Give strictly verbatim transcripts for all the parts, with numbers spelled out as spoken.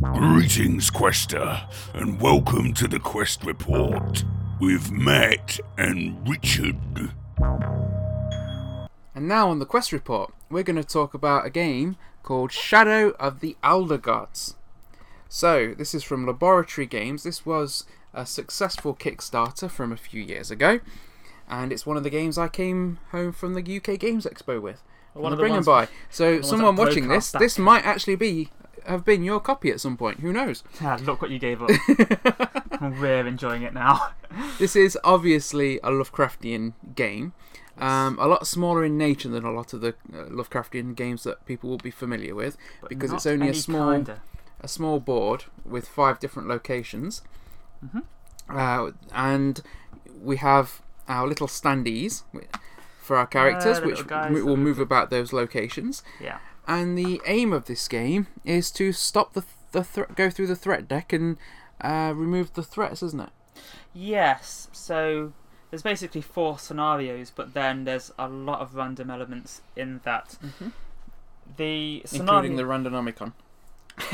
Greetings, Quester, and welcome to the Quest Report with Matt and Richard. And now on the Quest Report, we're going to talk about a game called Shadow of the Elder Gods. So, this is from Laboratory Games. This was a successful Kickstarter from a few years ago, and it's one of the games I came home from the U K Games Expo with. One of the bring ones, by. So, the someone watching this, that. this might actually be have been your copy at some point. Who knows? Ah, look what you gave up. We're enjoying it now. This is obviously a Lovecraftian game. Um, a lot smaller in nature than a lot of the uh, Lovecraftian games that people will be familiar with, but because it's only a small kinda. a small board with five different locations, mm-hmm. uh, and we have our little standees for our characters, uh, which w- will move about those locations. Yeah. And the aim of this game is to stop the th- the th- go through the threat deck and uh, remove the threats, isn't it? Yes. So. There's basically four scenarios, but then there's a lot of random elements in that. Mm-hmm. The scenario... Including the Randonomicon.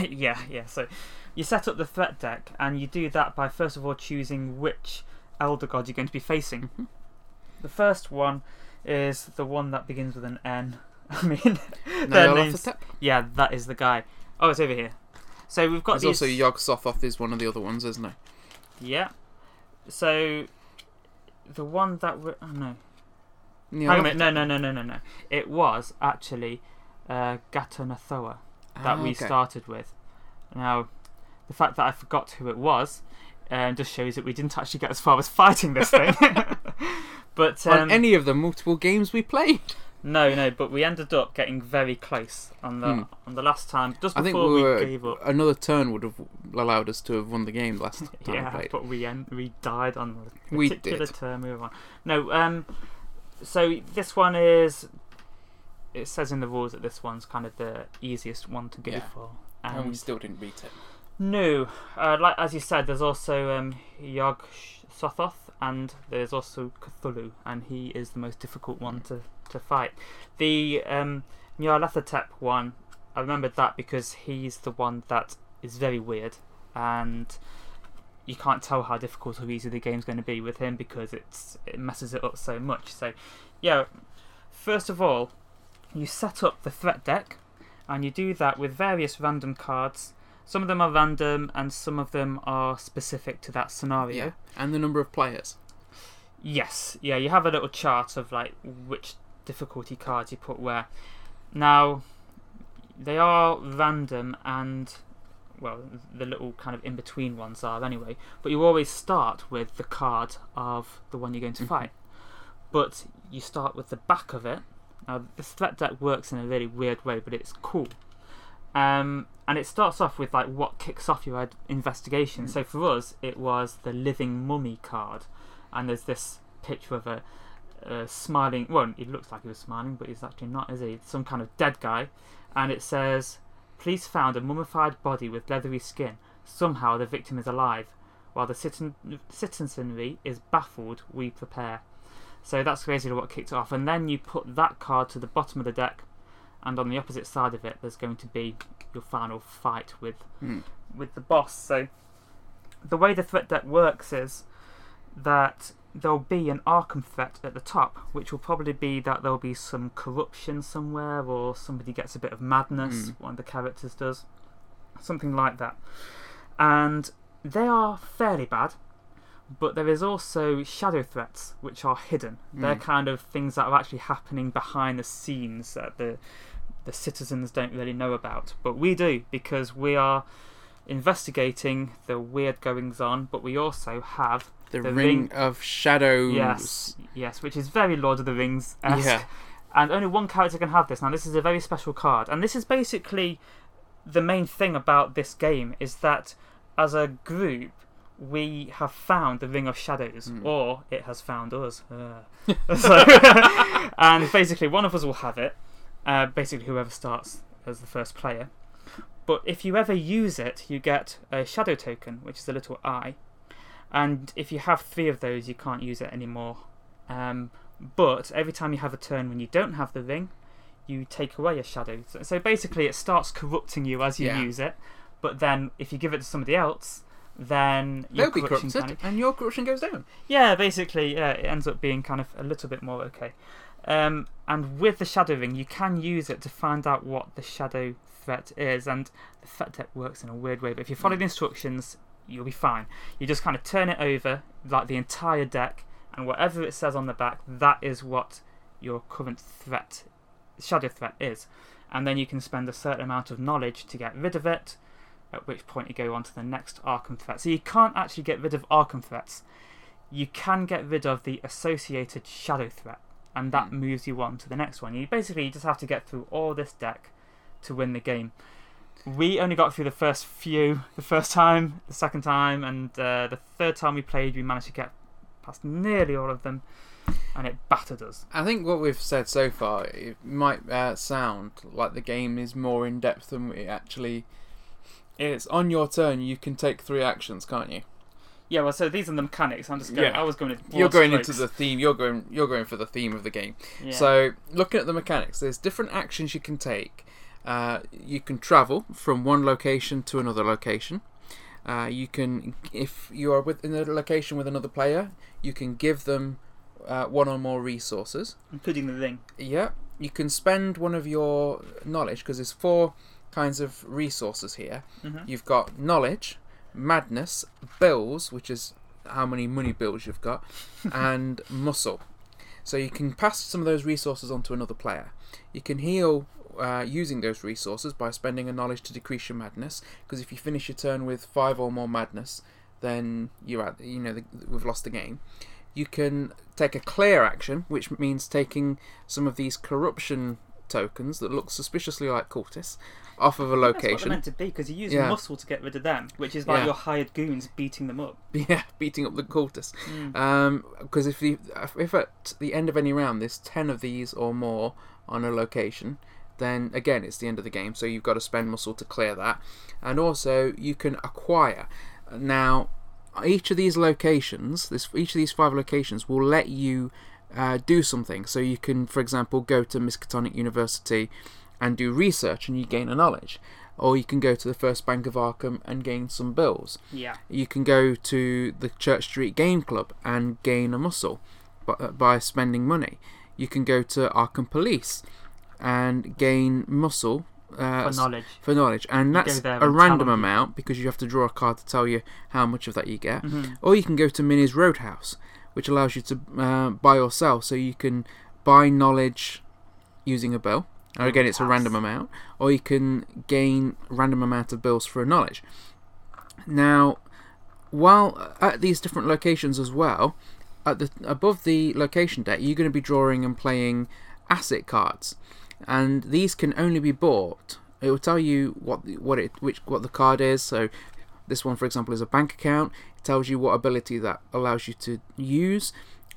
yeah, yeah. So you set up the threat deck, and you do that by, first of all, choosing which Elder God you're going to be facing. Mm-hmm. The first one is the one that begins with an N. I mean... Nyarlathotep? Yeah, that is the guy. Oh, it's over here. So we've got There's these... also Yogg-Sothoth is one of the other ones, isn't it? Yeah. So... The one that... Re- oh, no. Hang on a minute. No, no, no, no, no, no. It was actually uh, Gatanothoa that oh, we okay. started with. Now, the fact that I forgot who it was um, just shows that we didn't actually get as far as fighting this thing. but um, On any of the multiple games we played. No, no, but we ended up getting very close on the hmm. on the last time. Just I before think we, we were, gave up. Another turn would have allowed us to have won the game last time yeah, we played. Yeah, but we en- we died on the particular we did. turn we were on. No, um, so this one is. It says in the rules that this one's kind of the easiest one to go yeah. for, and, and we still didn't beat it. No, uh, like as you said, there's also um, Yogg-Sothoth, and there's also Cthulhu, and he is the most difficult one to. to fight. The um, Nyarlathotep one, I remembered that because he's the one that is very weird, and you can't tell how difficult or easy the game's going to be with him because it's it messes it up so much. So, yeah, first of all, you set up the threat deck, and you do that with various random cards. Some of them are random, and some of them are specific to that scenario. Yeah, and the number of players. Yes, yeah, you have a little chart of like which difficulty cards you put where. Now, they are random and, well, the little kind of in-between ones are anyway, but you always start with the card of the one you're going to fight. But you start with the back of it. Now, this threat deck works in a really weird way, but it's cool. Um, and it starts off with like what kicks off your investigation. So for us, it was the Living Mummy card. And there's this picture of a Uh, smiling, well, he looks like he was smiling, but he's actually not, is he? Some kind of dead guy. And it says, police found a mummified body with leathery skin. Somehow the victim is alive. While the citizen- citizenry is baffled, we prepare. So that's basically what kicked it off. And then you put that card to the bottom of the deck, and on the opposite side of it, there's going to be your final fight with mm. with the boss. So the way the threat deck works is that there'll be an Arkham threat at the top, which will probably be that there'll be some corruption somewhere, or somebody gets a bit of madness, mm. one of the characters does, something like that. And they are fairly bad, but there is also shadow threats, which are hidden. Mm. They're kind of things that are actually happening behind the scenes that the the citizens don't really know about. But we do, because we are investigating the weird goings-on, but we also have The, the Ring, Ring of Shadows. Yes, yes, which is very Lord of the Rings-esque. Yeah. And only one character can have this. Now, this is a very special card. And this is basically the main thing about this game, is that as a group, we have found the Ring of Shadows, mm. or it has found us. Uh. so, and basically, one of us will have it, uh, basically whoever starts as the first player. But if you ever use it, you get a shadow token, which is a little eye. And if you have three of those, you can't use it anymore. Um, but every time you have a turn when you don't have the ring, you take away a shadow. So, so basically it starts corrupting you as you yeah. use it. But then if you give it to somebody else, then your They'll corruption be corrupted, kind of, and your corruption goes down. Yeah, basically, uh, it ends up being kind of a little bit more okay. Um, and with the shadow ring, you can use it to find out what the shadow threat is. And the threat deck works in a weird way, but if you follow the instructions, you'll be fine. You just kind of turn it over, like the entire deck, and whatever it says on the back, that is what your current threat, shadow threat, is. And then you can spend a certain amount of knowledge to get rid of it, at which point you go on to the next Arkham threat. So you can't actually get rid of Arkham threats. You can get rid of the associated shadow threat, and that moves you on to the next one. You basically just have to get through all this deck to win the game. We only got through the first few the first time, the second time, and uh, the third time we played, we managed to get past nearly all of them, and it battered us. I think what we've said so far, it might uh, sound like the game is more in depth than it actually is. On your turn, you can take three actions, can't you? Yeah, well, so these are the mechanics. I'm just going. Yeah. I was going into. You're going strokes. into the theme. You're going. You're going for the theme of the game. Yeah. So looking at the mechanics, there's different actions you can take. Uh, you can travel from one location to another location. Uh, you can, if you are within a location with another player, you can give them uh, one or more resources, including the ring. Yeah. You can spend one of your knowledge, because there's four kinds of resources here. Mm-hmm. You've got knowledge, madness, bills, which is how many money bills you've got, and muscle. So you can pass some of those resources on to another player. You can heal uh, using those resources by spending a knowledge to decrease your madness, because if you finish your turn with five or more madness, then you're out, you know the, we've lost the game. You can take a clear action, which means taking some of these corruption tokens that look suspiciously like cultists off of a location. That's what they're meant to be, because you use yeah. muscle to get rid of them, which is like yeah. your hired goons beating them up. Yeah, beating up the cultists. Mm. Um, because if you, if at the end of any round there's ten of these or more on a location, then again it's the end of the game. So you've got to spend muscle to clear that, and also you can acquire. Now, each of these locations, this each of these five locations, will let you uh, do something. So you can, for example, go to Miskatonic University and do research, and you gain a knowledge. Or you can go to the First Bank of Arkham and gain some bills. Yeah. You can go to the Church Street Game Club and gain a muscle by spending money. You can go to Arkham Police and gain muscle uh, for knowledge. For knowledge, and that's a random amount, because you have to draw a card to tell you how much of that you get. Mm-hmm. Or you can go to Minnie's Roadhouse, which allows you to uh, buy or sell. So you can buy knowledge using a bill. Now again, it's a random amount, or you can gain random amount of bills for a knowledge. Now, while at these different locations as well, at the above the location deck, you're going to be drawing and playing asset cards, and these can only be bought. It will tell you what what it which what the card is. So this one, for example, is a bank account. It tells you what ability that allows you to use,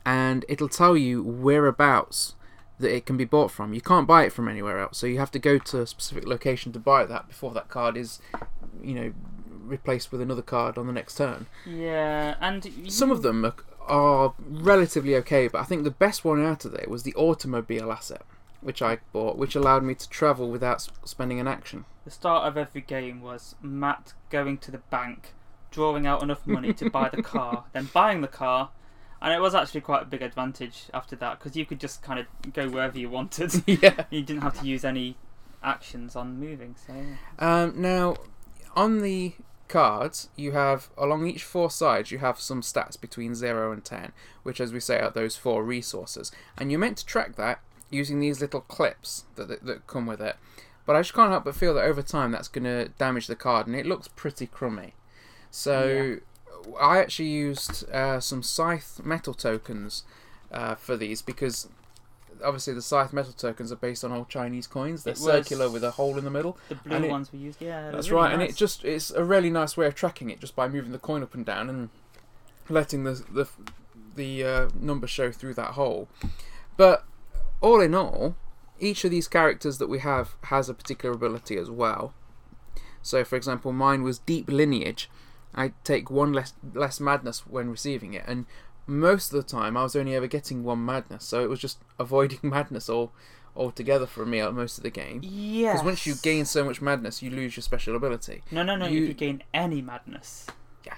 and it'll tell you whereabouts that it can be bought from. You can't buy it from anywhere else, so you have to go to a specific location to buy that before that card is, you know, replaced with another card on the next turn. Yeah, and you... some of them are, are relatively okay, but I think the best one out of it was the automobile asset, which I bought, which allowed me to travel without spending an action. The start of every game was Matt going to the bank, drawing out enough money to buy the car, then buying the car. And it was actually quite a big advantage after that, because you could just kind of go wherever you wanted. Yeah. You didn't have to use any actions on moving. So yeah. um, now, on the cards, you have, along each four sides, you have some stats between zero and ten, which, as we say, are those four resources. And you're meant to track that using these little clips that that, that come with it. But I just can't help but feel that over time that's going to damage the card, and it looks pretty crummy. So... Yeah. I actually used uh, some Scythe metal tokens uh, for these, because obviously the Scythe metal tokens are based on old Chinese coins. They're circular with a hole in the middle. The blue it, ones we used, yeah. That's really right, nice. And it just it's a really nice way of tracking it, just by moving the coin up and down and letting the the the uh, number show through that hole. But all in all, each of these characters that we have has a particular ability as well. So, for example, mine was Deep Lineage. I take one less less madness when receiving it, and most of the time I was only ever getting one madness, so it was just avoiding madness or altogether for me at most of the game. Yeah. Because once you gain so much madness, you lose your special ability. No, no, no. You, you gain any madness. Yeah.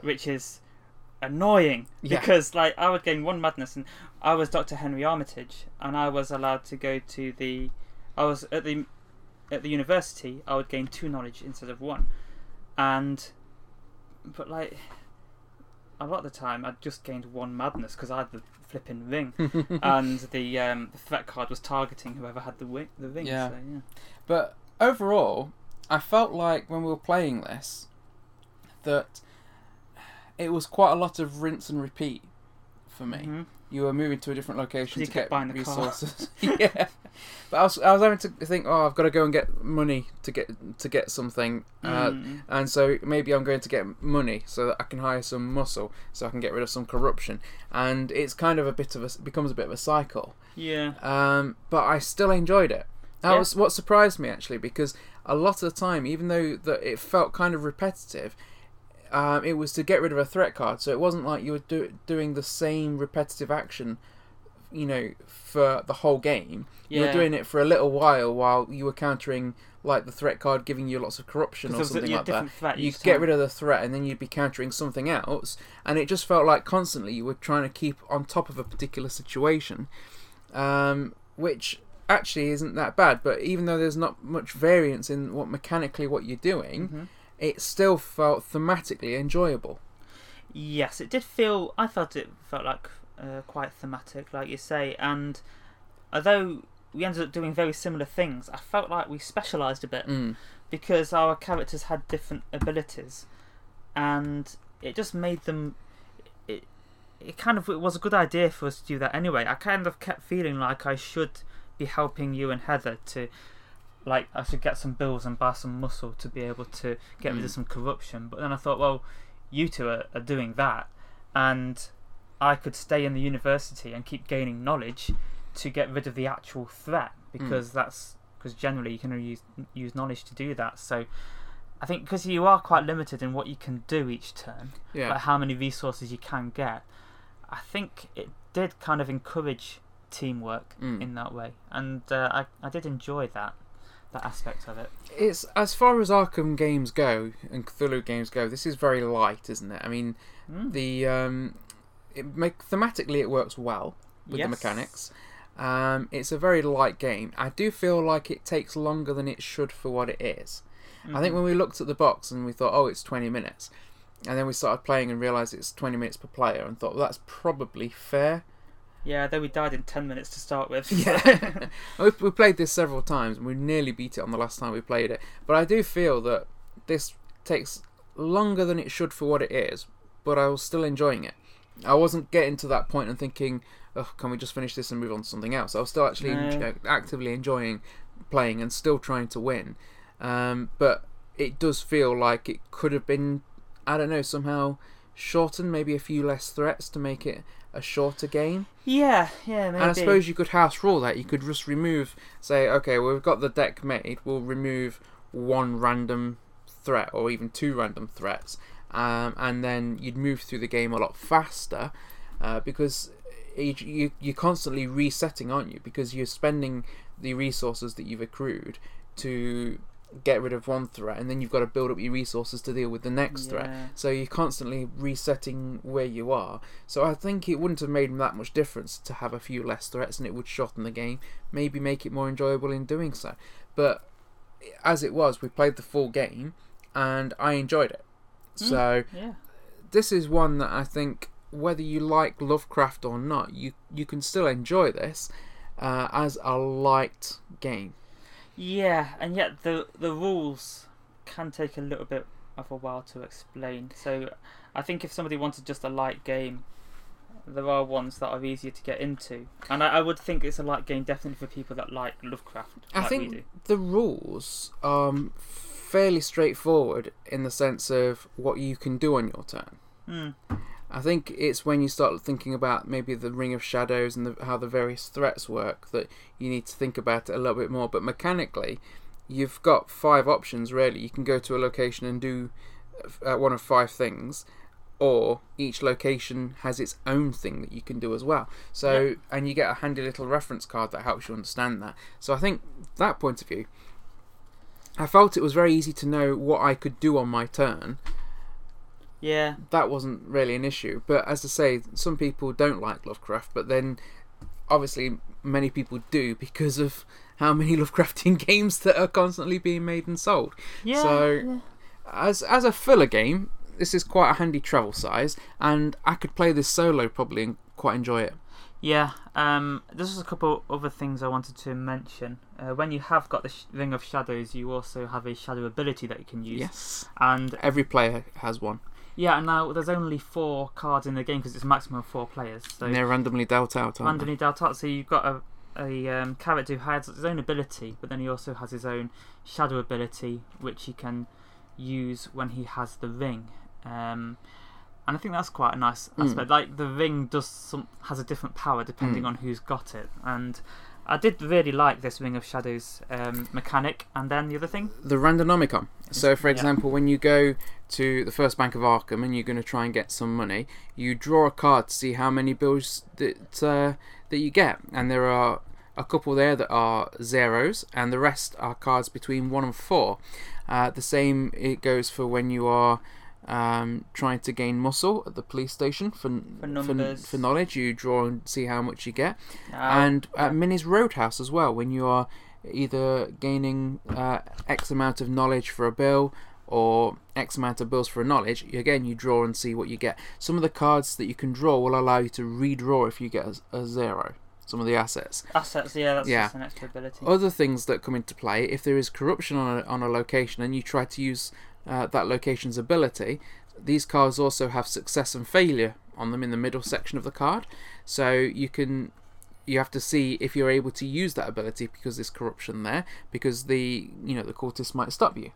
Which is annoying. Yeah. Because like I would gain one madness, and I was Doctor Henry Armitage, and I was allowed to go to the. I was at the at the university. I would gain two knowledge instead of one, and but like. A lot of the time, I just gained one madness because I had the flipping ring, and the um, the threat card was targeting whoever had the wi- the ring. Yeah. So, yeah. But overall, I felt like when we were playing this, that it was quite a lot of rinse and repeat for me. Mm-hmm. You were moving to a different location to get buying the resources. Yeah. But I was I was having to think, oh, I've got to go and get money to get to get something, uh, mm. and so maybe I'm going to get money so that I can hire some muscle, so I can get rid of some corruption, and it's kind of a bit of a becomes a bit of a cycle. Yeah. Um, but I still enjoyed it. That yeah. was what surprised me actually, because a lot of the time, even though that it felt kind of repetitive. Um, it was to get rid of a threat card, so it wasn't like you were do- doing the same repetitive action, you know, for the whole game. Yeah. You were doing it for a little while while you were countering, like, the threat card giving you lots of corruption or something like that. You'd get rid of the threat, and then you'd be countering something else, and it just felt like constantly you were trying to keep on top of a particular situation, um, which actually isn't that bad, but even though there's not much variance in what mechanically what you're doing... Mm-hmm. It still felt thematically enjoyable. Yes, it did feel. I felt it felt like uh, quite thematic, like you say. And although we ended up doing very similar things, I felt like we specialised a bit mm. because our characters had different abilities, and it just made them. It it kind of it was a good idea for us to do that anyway. I kind of kept feeling like I should be helping you and Heather to. Like, I should get some bills and buy some muscle to be able to get rid of some corruption. But then I thought, well, you two are, are doing that. And I could stay in the university and keep gaining knowledge to get rid of the actual threat. Because mm. that's because generally you can only use, use knowledge to do that. So I think because you are quite limited in what you can do each turn, yeah. like how many resources you can get, I think it did kind of encourage teamwork mm. in that way. And uh, I, I did enjoy that. That aspect of it. It's as far as Arkham games go and Cthulhu games go. This is very light, isn't it? I mean, mm. the um, it make thematically it works well with yes. the mechanics. Um, it's a very light game. I do feel like it takes longer than it should for what it is. Mm-hmm. I think when we looked at the box and we thought, oh, it's twenty minutes, and then we started playing and realised it's twenty minutes per player, and thought well, that's probably fair. Yeah, though we died in ten minutes to start with. Yeah, we, we played this several times, and we nearly beat it on the last time we played it. But I do feel that this takes longer than it should for what it is, but I was still enjoying it. I wasn't getting to that point and thinking, oh, can we just finish this and move on to something else? I was still actually no. en- actively enjoying playing and still trying to win. Um, but it does feel like it could have been, I don't know, somehow shortened, maybe a few less threats to make it a shorter game. Yeah, yeah, maybe. And I suppose you could house rule that. You could just remove, say, okay, well, we've got the deck made, we'll remove one random threat or even two random threats, um, and then you'd move through the game a lot faster uh, because you, you, you're constantly resetting, aren't you? Because you're spending the resources that you've accrued to get rid of one threat, and then you've got to build up your resources to deal with the next yeah. threat, so you're constantly resetting where you are. So I think it wouldn't have made that much difference to have a few less threats, and it would shorten the game, maybe make it more enjoyable in doing so. But as it was, we played the full game and I enjoyed it. mm, so yeah. This is one that I think, whether you like Lovecraft or not, you you can still enjoy this uh, as a light game. Yeah, and yet the the rules can take a little bit of a while to explain. So I think if somebody wanted just a light game, there are ones that are easier to get into. And I, I would think it's a light game definitely for people that like Lovecraft. I like think we do. The rules are fairly straightforward in the sense of what you can do on your turn. Mm. I think it's when you start thinking about maybe the Ring of Shadows and the, how the various threats work that you need to think about it a little bit more. But mechanically, you've got five options, really. You can go to a location and do uh, one of five things, or each location has its own thing that you can do as well. So yeah. And you get a handy little reference card that helps you understand that. So I think that point of view, I felt it was very easy to know what I could do on my turn. Yeah. That wasn't really an issue. But as I say, some people don't like Lovecraft, but then obviously many people do because of how many Lovecraftian games that are constantly being made and sold. Yeah. So yeah. as as a filler game, this is quite a handy travel size, and I could play this solo probably and quite enjoy it. Yeah, um, there's a couple other things I wanted to mention. Uh, when you have got the sh- Ring of Shadows, you also have a shadow ability that you can use. Yes, and every player has one. Yeah, and now there's only four cards in the game because it's maximum of four players. So and they're randomly dealt out, aren't randomly they? dealt out, so you've got a a um, character who has his own ability, but then he also has his own shadow ability, which he can use when he has the ring. Um, and I think that's quite a nice aspect. Mm. Like the ring does some has a different power depending mm. on who's got it. And I did really like this Ring of Shadows um, mechanic. And then the other thing, the Randonomicon. So, for example, yeah. when you go to the First Bank of Arkham and you're going to try and get some money, you draw a card to see how many bills that uh, that you get. And there are a couple there that are zeros, and the rest are cards between one and four. Uh, the same it goes for when you are. Um, trying to gain muscle at the police station for for, for for knowledge, you draw and see how much you get, uh, and at Minnie's Roadhouse as well. When you are either gaining uh, X amount of knowledge for a bill or X amount of bills for a knowledge, again you draw and see what you get. Some of the cards that you can draw will allow you to redraw if you get a, a zero. Some of the assets. Assets, yeah, that's yeah. just an extra ability. Other things that come into play if there is corruption on a, on a location and you try to use. Uh, that location's ability. These cards also have success and failure on them in the middle section of the card, so you can you have to see if you're able to use that ability because there's corruption there, because the you know the cultists might stop you.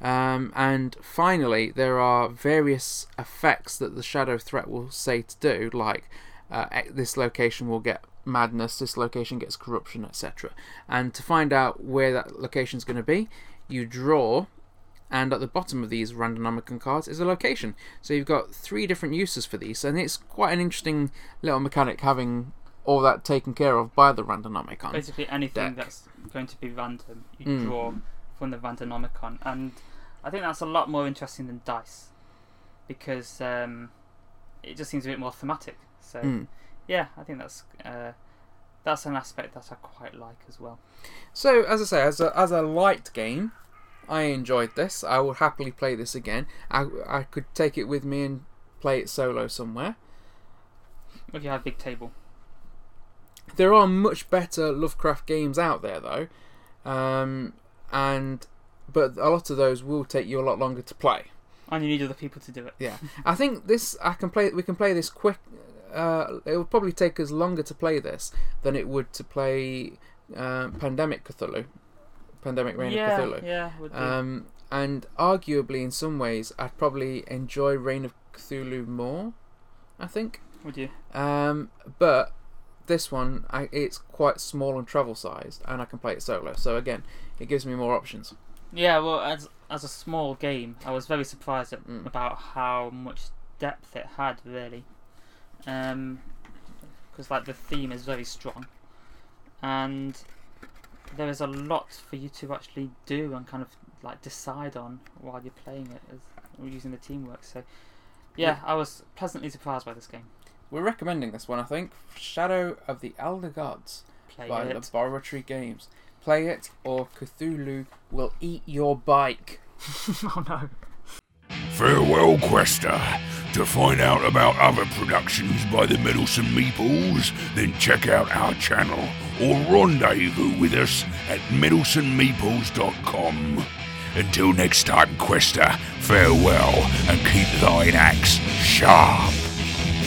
Um, and finally, there are various effects that the shadow threat will say to do, like uh, this location will get madness, this location gets corruption, et cetera. And to find out where that location's going to be, you draw. And at the bottom of these Randonomicon cards is a location. So you've got three different uses for these, and it's quite an interesting little mechanic having all that taken care of by the Randonomicon. Basically anything deck. That's going to be random, you mm. draw from the Randonomicon. And I think that's a lot more interesting than dice, because um, it just seems a bit more thematic. So mm. yeah, I think that's... Uh, that's an aspect that I quite like as well. So, as I say, as a, as a light game... I enjoyed this. I would happily play this again. I, I could take it with me and play it solo somewhere. If you have a big table. There are much better Lovecraft games out there, though, um, and but a lot of those will take you a lot longer to play. And you need other people to do it. Yeah, I think this. I can play. We can play this quick. Uh, it will probably take us longer to play this than it would to play uh, Pandemic Cthulhu. Pandemic Reign yeah, of Cthulhu. Yeah, would be. Um, and arguably, in some ways, I'd probably enjoy Reign of Cthulhu more, I think. Would you? Um, but this one, I, it's quite small and travel-sized, and I can play it solo. So again, it gives me more options. Yeah, well, as as a small game, I was very surprised at, mm. about how much depth it had, really. Because um, like the theme is very strong. And... there is a lot for you to actually do and kind of like decide on while you're playing it, as using the teamwork. So, yeah, I was pleasantly surprised by this game. We're recommending this one, I think. Shadow of the Elder Gods Play by it. Laboratory Games. Play it, or Cthulhu will eat your bike. Oh no. Farewell, Quester. To find out about other productions by the Meddlesome Meeples, then check out our channel or rendezvous with us at meddlesome meeples dot com. Until next time, Quester, farewell, and keep thine axe sharp.